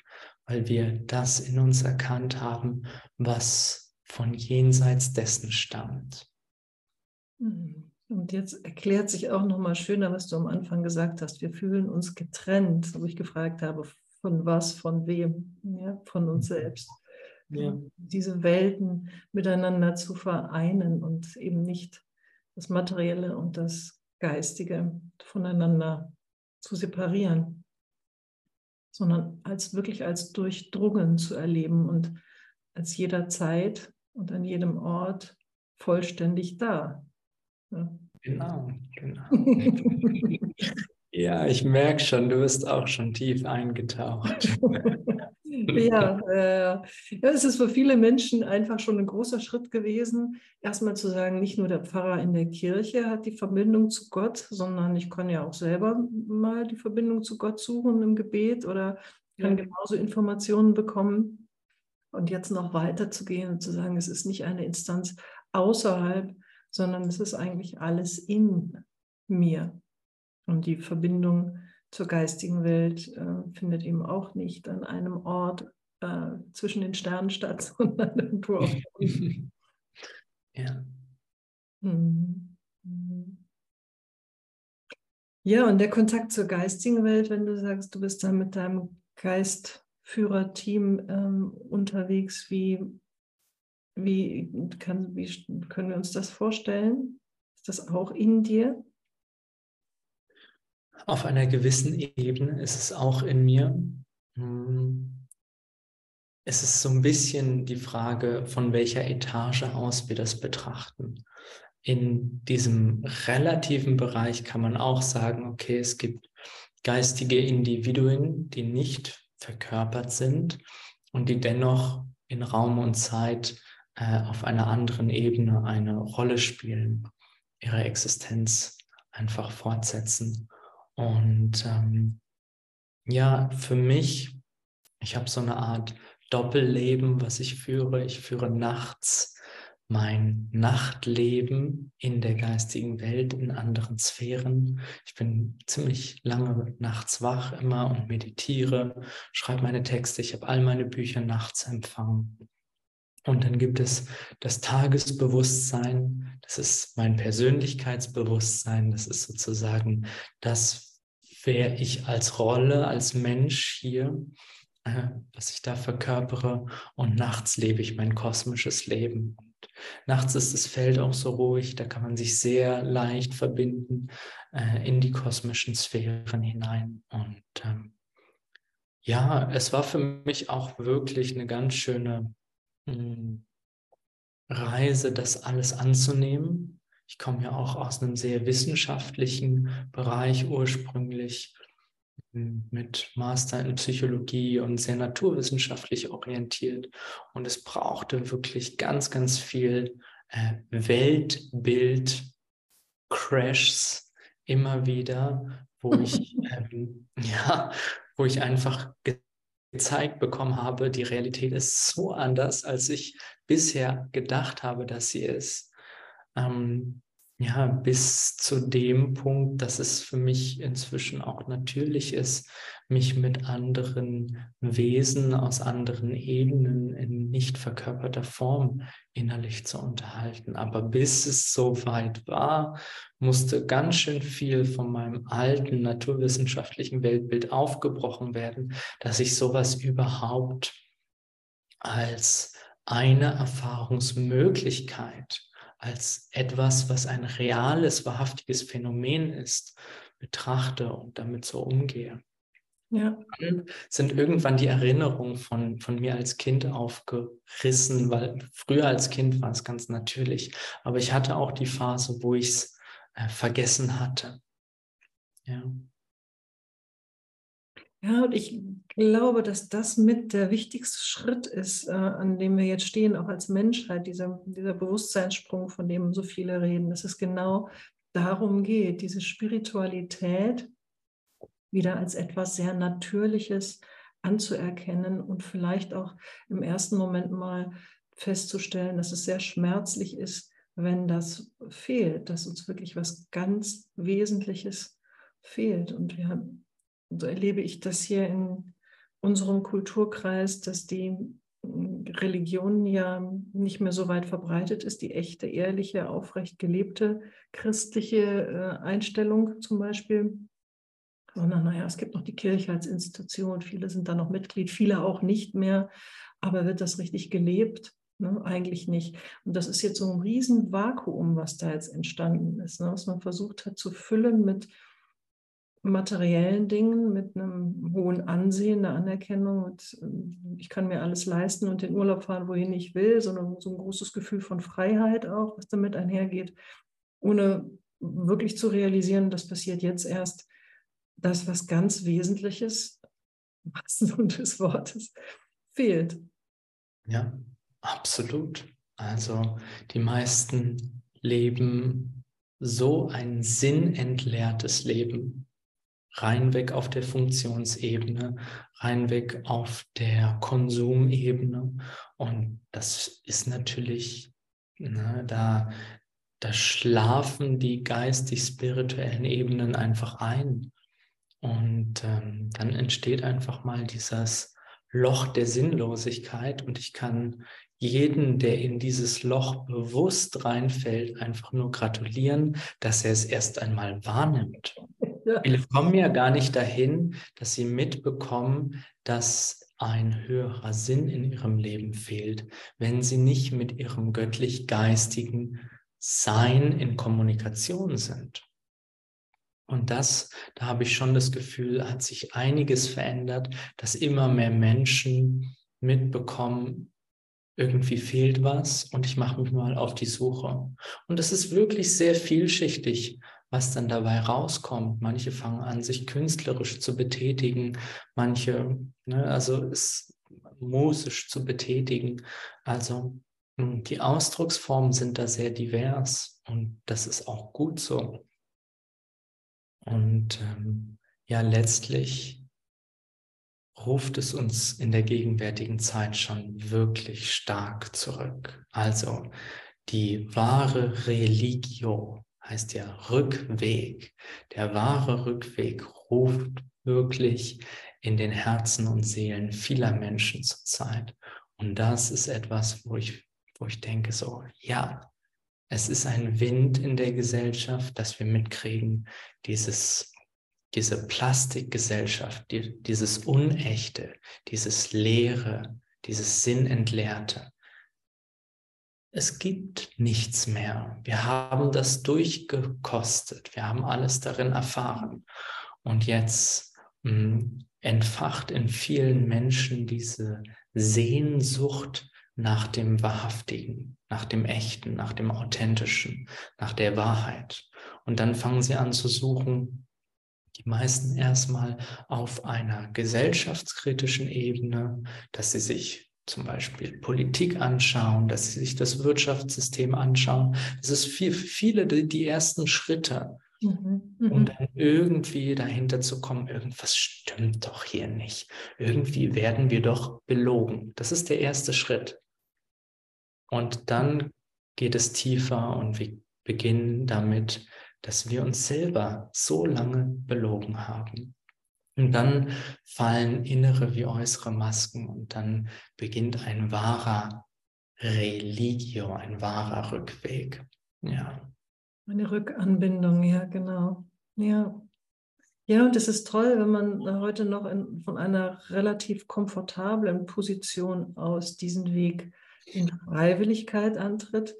weil wir das in uns erkannt haben, was von jenseits dessen stammt. Und jetzt erklärt sich auch nochmal schöner, was du am Anfang gesagt hast. Wir fühlen uns getrennt, wo ich gefragt habe, von was, von wem, ja, von uns selbst. Ja. Diese Welten miteinander zu vereinen und eben nicht das Materielle und das Geistige voneinander zu separieren, sondern wirklich als durchdrungen zu erleben und als jederzeit und an jedem Ort vollständig da. Ja. Genau. Ja, ich merke schon, du bist auch schon tief eingetaucht. Ja, es ist für viele Menschen einfach schon ein großer Schritt gewesen, erstmal zu sagen, nicht nur der Pfarrer in der Kirche hat die Verbindung zu Gott, sondern ich kann ja auch selber mal die Verbindung zu Gott suchen im Gebet oder kann genauso Informationen bekommen. Und jetzt noch weiter zu gehen und zu sagen, es ist nicht eine Instanz außerhalb, sondern es ist eigentlich alles in mir. Und die Verbindung zur geistigen Welt findet eben auch nicht an einem Ort zwischen den Sternen statt, sondern irgendwo auf. Ja, Mhm. Mhm. Ja, und der Kontakt zur geistigen Welt, wenn du sagst, du bist da mit deinem Geistführerteam unterwegs, wie können wir uns das vorstellen? Ist das auch in dir? Auf einer gewissen Ebene ist es auch in mir. Es ist so ein bisschen die Frage, von welcher Etage aus wir das betrachten. In diesem relativen Bereich kann man auch sagen, okay, es gibt geistige Individuen, die nicht verkörpert sind und die dennoch in Raum und Zeit auf einer anderen Ebene eine Rolle spielen, ihre Existenz einfach fortsetzen. Und ja, für mich, ich habe so eine Art Doppelleben, was ich führe. Ich führe nachts mein Nachtleben in der geistigen Welt, in anderen Sphären. Ich bin ziemlich lange nachts wach immer und meditiere, schreibe meine Texte. Ich habe all meine Bücher nachts empfangen. Und dann gibt es das Tagesbewusstsein, das ist mein Persönlichkeitsbewusstsein, das ist sozusagen das, wer ich als Rolle, als Mensch hier, was ich da verkörpere, und nachts lebe ich mein kosmisches Leben. Und nachts ist das Feld auch so ruhig, da kann man sich sehr leicht verbinden in die kosmischen Sphären hinein. Und ja, es war für mich auch wirklich eine ganz schöne Reise, das alles anzunehmen. Ich komme ja auch aus einem sehr wissenschaftlichen Bereich ursprünglich mit Master in Psychologie und sehr naturwissenschaftlich orientiert, und es brauchte wirklich ganz, ganz viel Weltbild-Crashs immer wieder, wo ich, wo ich einfach gezeigt bekommen habe, die Realität ist so anders, als ich bisher gedacht habe, dass sie ist. Ja, bis zu dem Punkt, dass es für mich inzwischen auch natürlich ist, mich mit anderen Wesen aus anderen Ebenen in nicht verkörperter Form innerlich zu unterhalten. Aber bis es so weit war, musste ganz schön viel von meinem alten naturwissenschaftlichen Weltbild aufgebrochen werden, dass ich sowas überhaupt als eine Erfahrungsmöglichkeit, als etwas, was ein reales, wahrhaftiges Phänomen ist, betrachte und damit so umgehe. Ja. Dann sind irgendwann die Erinnerungen von mir als Kind aufgerissen, weil früher als Kind war es ganz natürlich, aber ich hatte auch die Phase, wo ich es vergessen hatte. Ja. Ja, und ich glaube, dass das mit der wichtigste Schritt ist, an dem wir jetzt stehen, auch als Menschheit, dieser Bewusstseinssprung, von dem so viele reden, dass es genau darum geht, diese Spiritualität wieder als etwas sehr Natürliches anzuerkennen und vielleicht auch im ersten Moment mal festzustellen, dass es sehr schmerzlich ist, wenn das fehlt, dass uns wirklich was ganz Wesentliches fehlt. Und wir haben, so erlebe ich das hier in unserem Kulturkreis, dass die Religion ja nicht mehr so weit verbreitet ist, die echte, ehrliche, aufrecht gelebte christliche Einstellung zum Beispiel, sondern naja, es gibt noch die Kirche als Institution, viele sind da noch Mitglied, viele auch nicht mehr, aber wird das richtig gelebt? Ne, eigentlich nicht. Und das ist jetzt so ein Riesenvakuum, was da jetzt entstanden ist, ne, was man versucht hat zu füllen mit materiellen Dingen, mit einem hohen Ansehen, einer Anerkennung, mit, ich kann mir alles leisten und den Urlaub fahren, wohin ich will, sondern so ein großes Gefühl von Freiheit auch, was damit einhergeht, ohne wirklich zu realisieren, das passiert jetzt erst, das, was ganz Wesentliches, im wahrsten Sinne des Wortes, fehlt. Ja, absolut. Also die meisten leben so ein sinnentleertes Leben, reinweg auf der Funktionsebene, reinweg auf der Konsumebene. Und das ist natürlich, ne, da schlafen die geistig-spirituellen Ebenen einfach ein. Und dann entsteht einfach mal dieses Loch der Sinnlosigkeit, und ich kann jeden, der in dieses Loch bewusst reinfällt, einfach nur gratulieren, dass er es erst einmal wahrnimmt. Ja. Viele kommen ja gar nicht dahin, dass sie mitbekommen, dass ein höherer Sinn in ihrem Leben fehlt, wenn sie nicht mit ihrem göttlich-geistigen Sein in Kommunikation sind. Und das, da habe ich schon das Gefühl, hat sich einiges verändert, dass immer mehr Menschen mitbekommen, irgendwie fehlt was und ich mache mich mal auf die Suche. Und es ist wirklich sehr vielschichtig, was dann dabei rauskommt. Manche fangen an, sich künstlerisch zu betätigen, manche, also es musisch zu betätigen. Also die Ausdrucksformen sind da sehr divers und das ist auch gut so. Und ja, letztlich ruft es uns in der gegenwärtigen Zeit schon wirklich stark zurück. Also die wahre Religio heißt ja Rückweg. Der wahre Rückweg ruft wirklich in den Herzen und Seelen vieler Menschen zurzeit. Und das ist etwas, wo ich denke so, ja, es ist ein Wind in der Gesellschaft, dass wir mitkriegen, diese Plastikgesellschaft, dieses Unechte, dieses Leere, dieses Sinnentleerte. Es gibt nichts mehr. Wir haben das durchgekostet. Wir haben alles darin erfahren. Und jetzt entfacht in vielen Menschen diese Sehnsucht nach dem Wahrhaftigen, nach dem Echten, nach dem Authentischen, nach der Wahrheit. Und dann fangen sie an zu suchen, die meisten erstmal auf einer gesellschaftskritischen Ebene, dass sie sich zum Beispiel Politik anschauen, dass sie sich das Wirtschaftssystem anschauen. Das ist für viele die ersten Schritte, um dann irgendwie dahinter zu kommen, irgendwas stimmt doch hier nicht. Irgendwie werden wir doch belogen. Das ist der erste Schritt. Und dann geht es tiefer und wir beginnen damit, dass wir uns selber so lange belogen haben. Und dann fallen innere wie äußere Masken und dann beginnt ein wahrer Religio, ein wahrer Rückweg. Ja. Eine Rückanbindung, ja, genau. Ja, ja, und es ist toll, wenn man heute noch von einer relativ komfortablen Position aus diesen Weg in Freiwilligkeit antritt.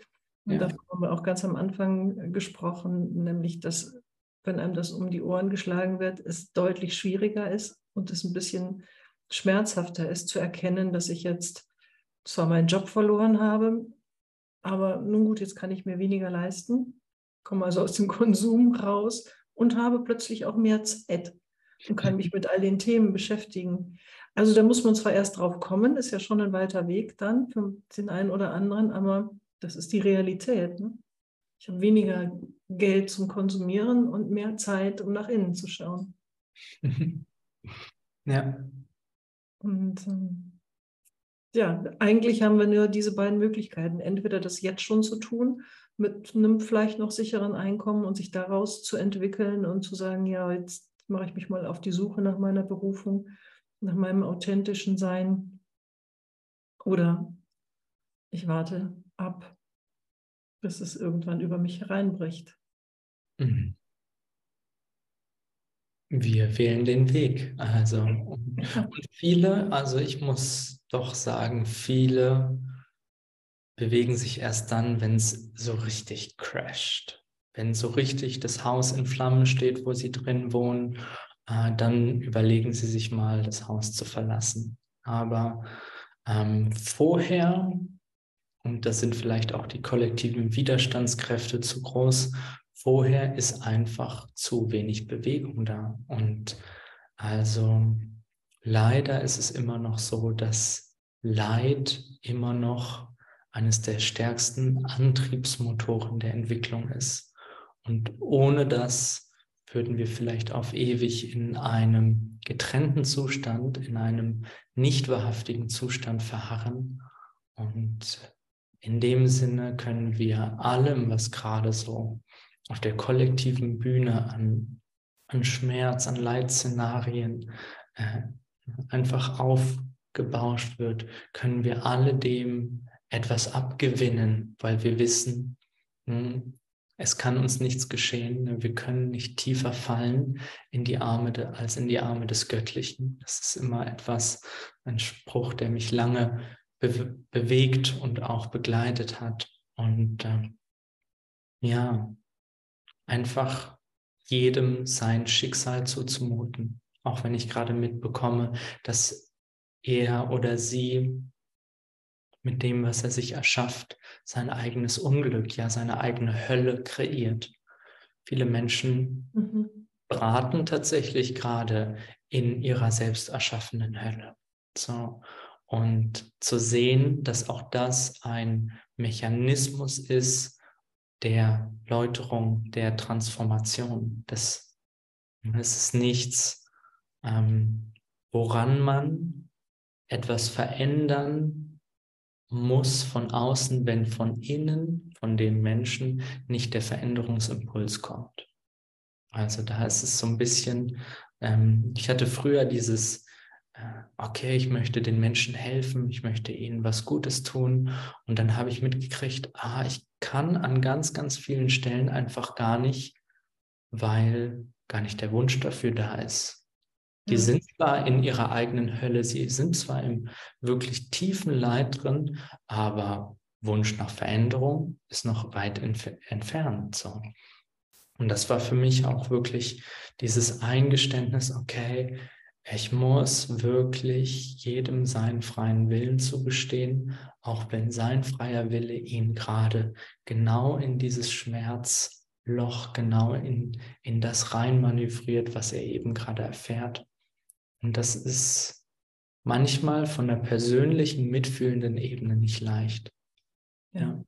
Und ja, davon haben wir auch ganz am Anfang gesprochen, nämlich dass, wenn einem das um die Ohren geschlagen wird, es deutlich schwieriger ist und es ein bisschen schmerzhafter ist zu erkennen, dass ich jetzt zwar meinen Job verloren habe, aber nun gut, jetzt kann ich mir weniger leisten, komme also aus dem Konsum raus und habe plötzlich auch mehr Zeit und kann mich mit all den Themen beschäftigen. Also da muss man zwar erst drauf kommen, ist ja schon ein weiter Weg dann für den einen oder anderen, aber das ist die Realität, ne? Ich habe weniger Geld zum Konsumieren und mehr Zeit, um nach innen zu schauen. Ja. Und ja, eigentlich haben wir nur diese beiden Möglichkeiten. Entweder das jetzt schon zu tun, mit einem vielleicht noch sicheren Einkommen und sich daraus zu entwickeln und zu sagen, ja, jetzt mache ich mich mal auf die Suche nach meiner Berufung, nach meinem authentischen Sein. Oder ich warte ab, bis es irgendwann über mich hereinbricht. Wir wählen den Weg. Also, und viele, also ich muss doch sagen, viele bewegen sich erst dann, wenn es so richtig crasht. Wenn so richtig das Haus in Flammen steht, wo sie drin wohnen, dann überlegen sie sich mal, das Haus zu verlassen. Aber vorher... Und da sind vielleicht auch die kollektiven Widerstandskräfte zu groß. Vorher ist einfach zu wenig Bewegung da. Und also leider ist es immer noch so, dass Leid immer noch eines der stärksten Antriebsmotoren der Entwicklung ist. Und ohne das würden wir vielleicht auf ewig in einem getrennten Zustand, in einem nicht wahrhaftigen Zustand verharren. Und in dem Sinne können wir allem, was gerade so auf der kollektiven Bühne an Schmerz, an Leid-Szenarien einfach aufgebauscht wird, können wir alledem etwas abgewinnen, weil wir wissen, es kann uns nichts geschehen, wir können nicht tiefer fallen als in die Arme des Göttlichen. Das ist immer etwas, ein Spruch, der mich lange bewegt und auch begleitet hat. Und ja, einfach jedem sein Schicksal zuzumuten, auch wenn ich gerade mitbekomme, dass er oder sie mit dem, was er sich erschafft, sein eigenes Unglück, ja seine eigene Hölle kreiert. Viele Menschen braten tatsächlich gerade in ihrer selbst erschaffenen Hölle. So. Und zu sehen, dass auch das ein Mechanismus ist der Läuterung, der Transformation. Das ist nichts, woran man etwas verändern muss von außen, wenn von innen, von den Menschen, nicht der Veränderungsimpuls kommt. Also da ist es so ein bisschen, ich hatte früher dieses, okay, ich möchte den Menschen helfen, ich möchte ihnen was Gutes tun. Und dann habe ich mitgekriegt, ich kann an ganz, ganz vielen Stellen einfach gar nicht, weil gar nicht der Wunsch dafür da ist. Die sind zwar in ihrer eigenen Hölle, sie sind zwar im wirklich tiefen Leid drin, aber Wunsch nach Veränderung ist noch weit entfernt. So. Und das war für mich auch wirklich dieses Eingeständnis, okay, ich muss wirklich jedem seinen freien Willen zugestehen, auch wenn sein freier Wille ihn gerade genau in dieses Schmerzloch, genau in das rein manövriert, was er eben gerade erfährt. Und das ist manchmal von der persönlichen, mitfühlenden Ebene nicht leicht. Ja.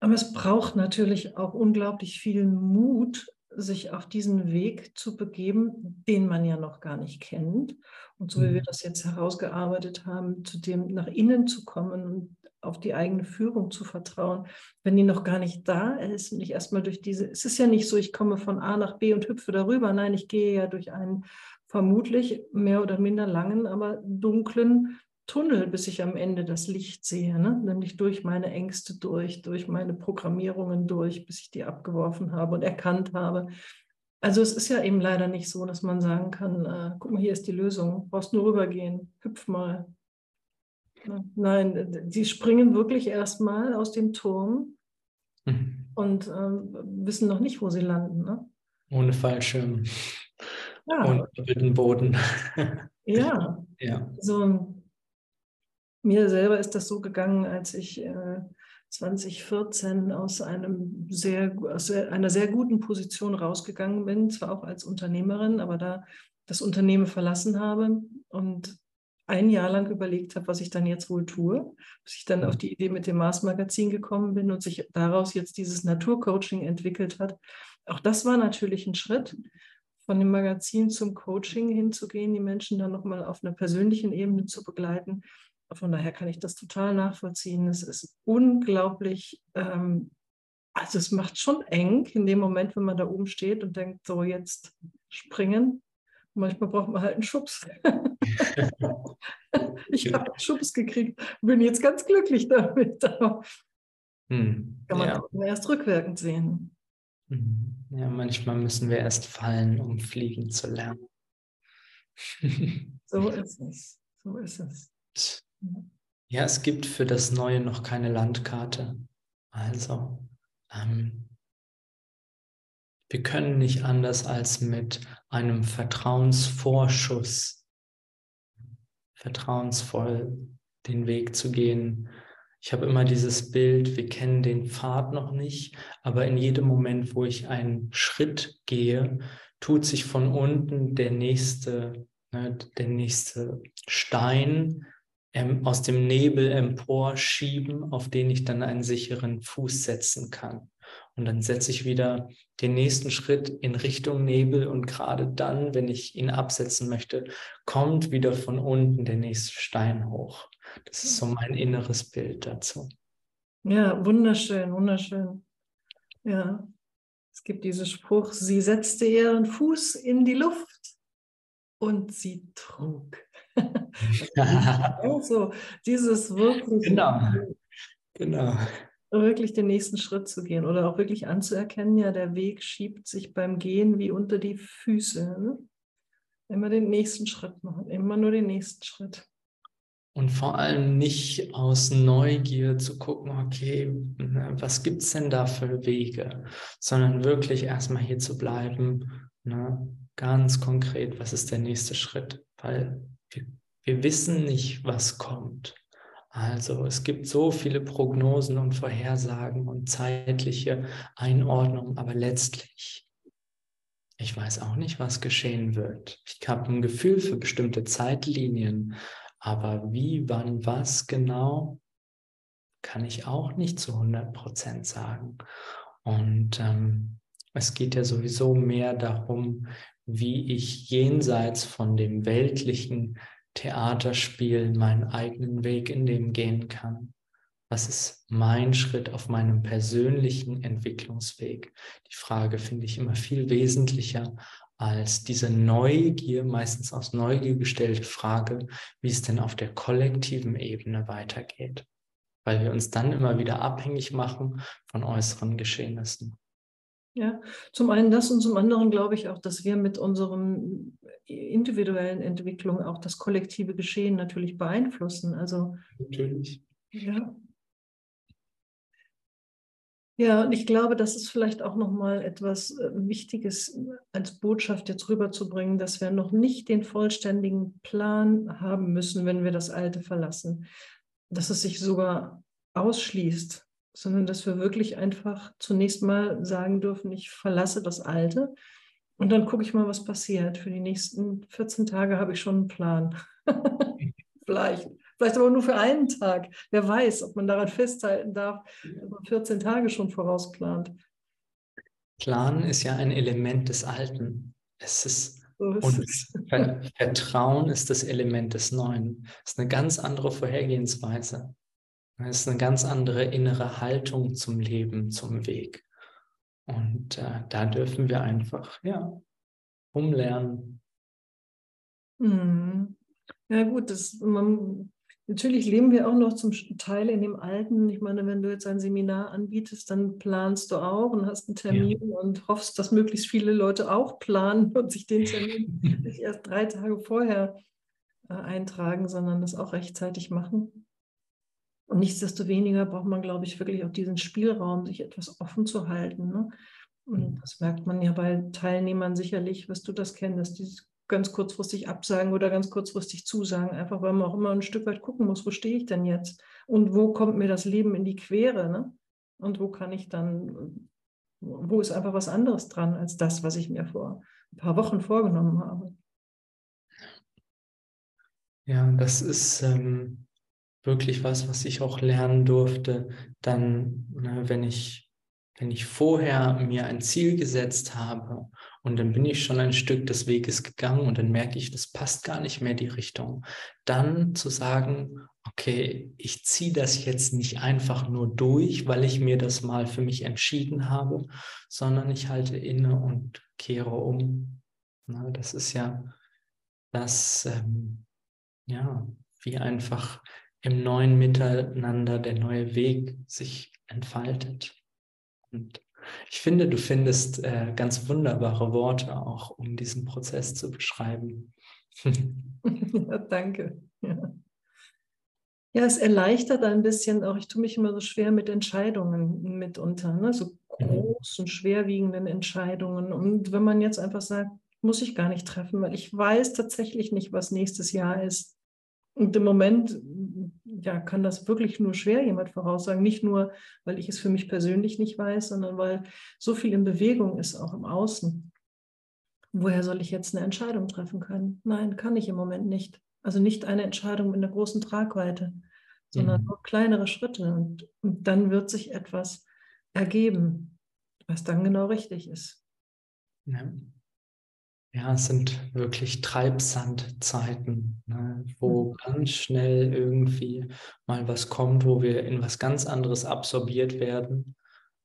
Aber es braucht natürlich auch unglaublich viel Mut, sich auf diesen Weg zu begeben, den man ja noch gar nicht kennt. Und so wie wir das jetzt herausgearbeitet haben, zu dem nach innen zu kommen und auf die eigene Führung zu vertrauen, wenn die noch gar nicht da ist und ich erstmal durch diese, es ist ja nicht so, ich komme von A nach B und hüpfe darüber, nein, ich gehe ja durch einen vermutlich mehr oder minder langen, aber dunklen Tunnel, bis ich am Ende das Licht sehe, ne? Nämlich durch meine Ängste durch meine Programmierungen durch, bis ich die abgeworfen habe und erkannt habe. Also es ist ja eben leider nicht so, dass man sagen kann, guck mal, hier ist die Lösung, du brauchst nur rübergehen, hüpf mal. Nein, sie springen wirklich erstmal aus dem Turm und wissen noch nicht, wo sie landen. Ne? Ohne Fallschirm, ja. Ohne den Boden. Ja, ja. Also, mir selber ist das so gegangen, als ich 2014 aus einer sehr guten Position rausgegangen bin, zwar auch als Unternehmerin, aber da das Unternehmen verlassen habe und ein Jahr lang überlegt habe, was ich dann jetzt wohl tue, bis ich dann auf die Idee mit dem Mars Magazin gekommen bin und sich daraus jetzt dieses Naturcoaching entwickelt hat. Auch das war natürlich ein Schritt, von dem Magazin zum Coaching hinzugehen, die Menschen dann nochmal auf einer persönlichen Ebene zu begleiten. Von daher kann ich das total nachvollziehen. Es ist unglaublich, also es macht schon eng in dem Moment, wenn man da oben steht und denkt, so jetzt springen. Manchmal braucht man halt einen Schubs. Ich habe einen Schubs gekriegt, bin jetzt ganz glücklich damit. Aber kann man erst rückwirkend sehen. Ja, manchmal müssen wir erst fallen, um fliegen zu lernen. So ist es, so ist es. Ja, es gibt für das Neue noch keine Landkarte. Also, wir können nicht anders als mit einem Vertrauensvorschuss vertrauensvoll den Weg zu gehen. Ich habe immer dieses Bild, wir kennen den Pfad noch nicht, aber in jedem Moment, wo ich einen Schritt gehe, tut sich von unten der nächste Stein aus dem Nebel emporschieben, auf den ich dann einen sicheren Fuß setzen kann. Und dann setze ich wieder den nächsten Schritt in Richtung Nebel und gerade dann, wenn ich ihn absetzen möchte, kommt wieder von unten der nächste Stein hoch. Das ist so mein inneres Bild dazu. Ja, wunderschön, wunderschön. Ja, es gibt diesen Spruch, sie setzte ihren Fuß in die Luft und sie trug. Also dieses wirklich, genau. Wirklich den nächsten Schritt zu gehen oder auch wirklich anzuerkennen, ja, der Weg schiebt sich beim Gehen wie unter die Füße. Ne? Immer den nächsten Schritt machen, immer nur den nächsten Schritt. Und vor allem nicht aus Neugier zu gucken, okay, was gibt es denn da für Wege, sondern wirklich erstmal hier zu bleiben, ne? Ganz konkret, was ist der nächste Schritt, weil wir wissen nicht, was kommt. Also es gibt so viele Prognosen und Vorhersagen und zeitliche Einordnungen, aber letztlich, ich weiß auch nicht, was geschehen wird. Ich habe ein Gefühl für bestimmte Zeitlinien, aber wie, wann, was genau, kann ich auch nicht zu 100% sagen. Und es geht ja sowieso mehr darum, wie ich jenseits von dem weltlichen Theaterspiel meinen eigenen Weg in dem gehen kann. Was ist mein Schritt auf meinem persönlichen Entwicklungsweg? Die Frage finde ich immer viel wesentlicher als diese Neugier, meistens aus Neugier gestellte Frage, wie es denn auf der kollektiven Ebene weitergeht. Weil wir uns dann immer wieder abhängig machen von äußeren Geschehnissen. Ja, zum einen das und zum anderen glaube ich auch, dass wir mit unserem individuellen Entwicklung auch das kollektive Geschehen natürlich beeinflussen. Also, natürlich. Ja. Ja, und ich glaube, das ist vielleicht auch nochmal etwas Wichtiges als Botschaft jetzt rüberzubringen, dass wir noch nicht den vollständigen Plan haben müssen, wenn wir das Alte verlassen, dass es sich sogar ausschließt, sondern dass wir wirklich einfach zunächst mal sagen dürfen, ich verlasse das Alte und dann gucke ich mal, was passiert. Für die nächsten 14 Tage habe ich schon einen Plan. Vielleicht aber nur für einen Tag. Wer weiß, ob man daran festhalten darf, wenn man 14 Tage schon vorausplant. Planen ist ja ein Element des Alten. Es ist, Vertrauen ist das Element des Neuen. Es ist eine ganz andere Vorhergehensweise. Es ist eine ganz andere innere Haltung zum Leben, zum Weg. Und da dürfen wir einfach, ja, umlernen. Mhm. Ja gut, natürlich leben wir auch noch zum Teil in dem Alten. Ich meine, wenn du jetzt ein Seminar anbietest, dann planst du auch und hast einen Termin und hoffst, dass möglichst viele Leute auch planen und sich den Termin nicht erst 3 Tage vorher eintragen, sondern das auch rechtzeitig machen. Und nichtsdestoweniger braucht man, glaube ich, wirklich auch diesen Spielraum, sich etwas offen zu halten. Ne? Und das merkt man ja bei Teilnehmern sicherlich, was du das kennst, dieses ganz kurzfristig absagen oder ganz kurzfristig zusagen, einfach weil man auch immer ein Stück weit gucken muss, wo stehe ich denn jetzt und wo kommt mir das Leben in die Quere, ne? Und wo ist einfach was anderes dran als das, was ich mir vor ein paar Wochen vorgenommen habe. Ja, das ist wirklich was ich auch lernen durfte, dann, ne, wenn ich vorher mir ein Ziel gesetzt habe und dann bin ich schon ein Stück des Weges gegangen und dann merke ich, das passt gar nicht mehr die Richtung, dann zu sagen, okay, ich ziehe das jetzt nicht einfach nur durch, weil ich mir das mal für mich entschieden habe, sondern ich halte inne und kehre um. Na, das ist ja das, wie einfach im neuen Miteinander der neue Weg sich entfaltet. Und ich finde, du findest ganz wunderbare Worte auch, um diesen Prozess zu beschreiben. Ja, danke. Ja, es erleichtert ein bisschen auch, ich tue mich immer so schwer mit Entscheidungen mitunter, ne? So großen, schwerwiegenden Entscheidungen. Und wenn man jetzt einfach sagt, muss ich gar nicht treffen, weil ich weiß tatsächlich nicht, was nächstes Jahr ist. Und im Moment kann das wirklich nur schwer jemand voraussagen. Nicht nur, weil ich es für mich persönlich nicht weiß, sondern weil so viel in Bewegung ist, auch im Außen. Woher soll ich jetzt eine Entscheidung treffen können? Nein, kann ich im Moment nicht. Also nicht eine Entscheidung mit einer großen Tragweite, sondern nur kleinere Schritte. Und dann wird sich etwas ergeben, was dann genau richtig ist. Ja. Ja, es sind wirklich Treibsandzeiten, ne, wo ganz schnell irgendwie mal was kommt, wo wir in was ganz anderes absorbiert werden.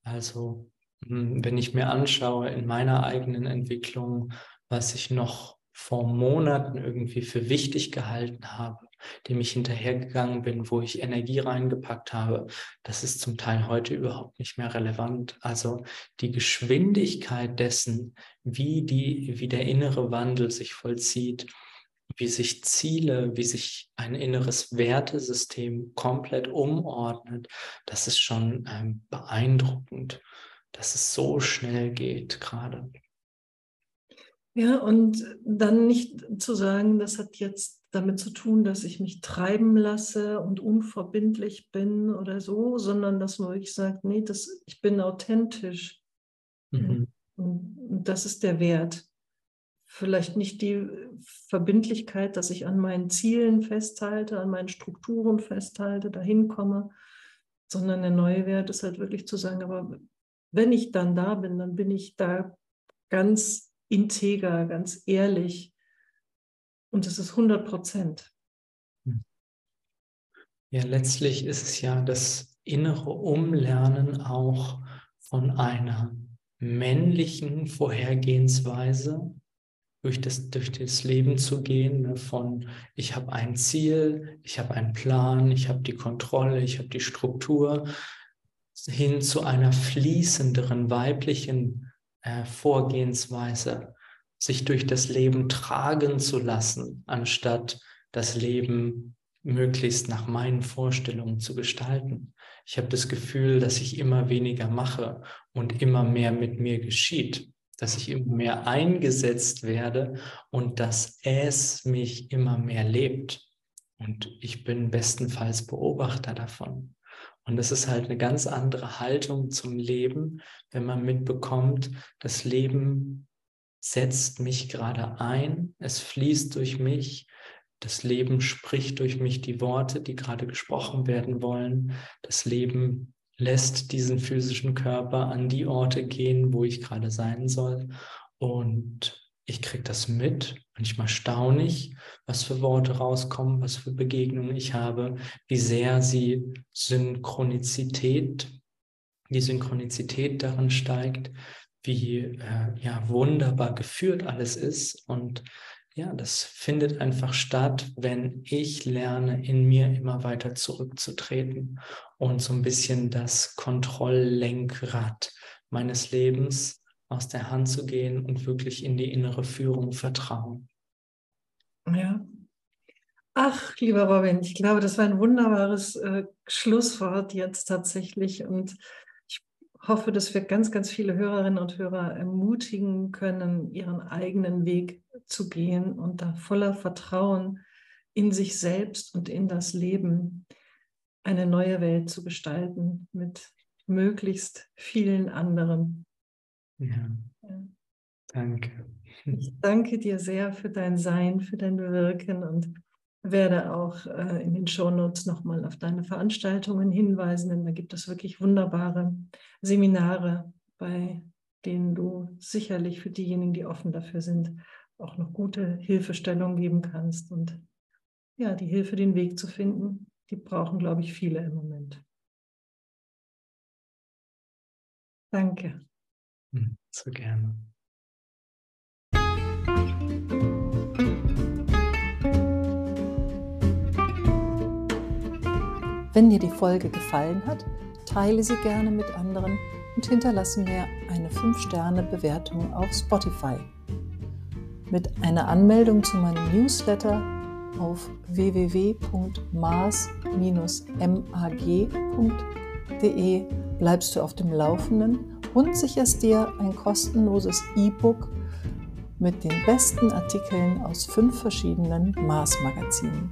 Also wenn ich mir anschaue in meiner eigenen Entwicklung, was ich noch vor Monaten irgendwie für wichtig gehalten habe, dem ich hinterhergegangen bin, wo ich Energie reingepackt habe, das ist zum Teil heute überhaupt nicht mehr relevant. Also die Geschwindigkeit dessen, wie der innere Wandel sich vollzieht, wie sich Ziele, wie sich ein inneres Wertesystem komplett umordnet, das ist schon beeindruckend, dass es so schnell geht gerade. Ja, und dann nicht zu sagen, das hat jetzt damit zu tun, dass ich mich treiben lasse und unverbindlich bin oder so, sondern dass man wirklich sagt, nee, ich bin authentisch. Mhm. Und das ist der Wert. Vielleicht nicht die Verbindlichkeit, dass ich an meinen Zielen festhalte, an meinen Strukturen festhalte, dahin komme, sondern der neue Wert ist halt wirklich zu sagen, aber wenn ich dann da bin, dann bin ich da ganz integer, ganz ehrlich und das ist 100%. Ja, letztlich ist es ja das innere Umlernen auch von einer männlichen Vorhergehensweise, durch das Leben zu gehen, ne, von ich habe ein Ziel, ich habe einen Plan, ich habe die Kontrolle, ich habe die Struktur, hin zu einer fließenderen weiblichen Vorgehensweise, sich durch das Leben tragen zu lassen, anstatt das Leben möglichst nach meinen Vorstellungen zu gestalten. Ich habe das Gefühl, dass ich immer weniger mache und immer mehr mit mir geschieht, dass ich immer mehr eingesetzt werde und dass es mich immer mehr lebt. Und ich bin bestenfalls Beobachter davon. Und das ist halt eine ganz andere Haltung zum Leben, wenn man mitbekommt, das Leben setzt mich gerade ein, es fließt durch mich, das Leben spricht durch mich die Worte, die gerade gesprochen werden wollen, das Leben lässt diesen physischen Körper an die Orte gehen, wo ich gerade sein soll. Und ich kriege das mit. Manchmal staune ich, was für Worte rauskommen, was für Begegnungen ich habe, wie sehr die Synchronizität darin steigt, wie wunderbar geführt alles ist. Und ja, das findet einfach statt, wenn ich lerne, in mir immer weiter zurückzutreten und so ein bisschen das Kontrolllenkrad meines Lebens aus der Hand zu gehen und wirklich in die innere Führung vertrauen. Ja. Ach, lieber Robin, ich glaube, das war ein wunderbares Schlusswort jetzt tatsächlich und ich hoffe, dass wir ganz, ganz viele Hörerinnen und Hörer ermutigen können, ihren eigenen Weg zu gehen und da voller Vertrauen in sich selbst und in das Leben eine neue Welt zu gestalten mit möglichst vielen anderen. Ja, danke. Ich danke dir sehr für dein Sein, für dein Wirken und werde auch in den Shownotes nochmal auf deine Veranstaltungen hinweisen, denn da gibt es wirklich wunderbare Seminare, bei denen du sicherlich für diejenigen, die offen dafür sind, auch noch gute Hilfestellung geben kannst. Und ja, die Hilfe, den Weg zu finden, die brauchen, glaube ich, viele im Moment. Danke. So gerne. Wenn dir die Folge gefallen hat, teile sie gerne mit anderen und hinterlasse mir eine 5-Sterne-Bewertung auf Spotify. Mit einer Anmeldung zu meinem Newsletter auf www.mars-mag.de bleibst du auf dem Laufenden und sicherst dir ein kostenloses E-Book mit den besten Artikeln aus 5 verschiedenen Mars-Magazinen.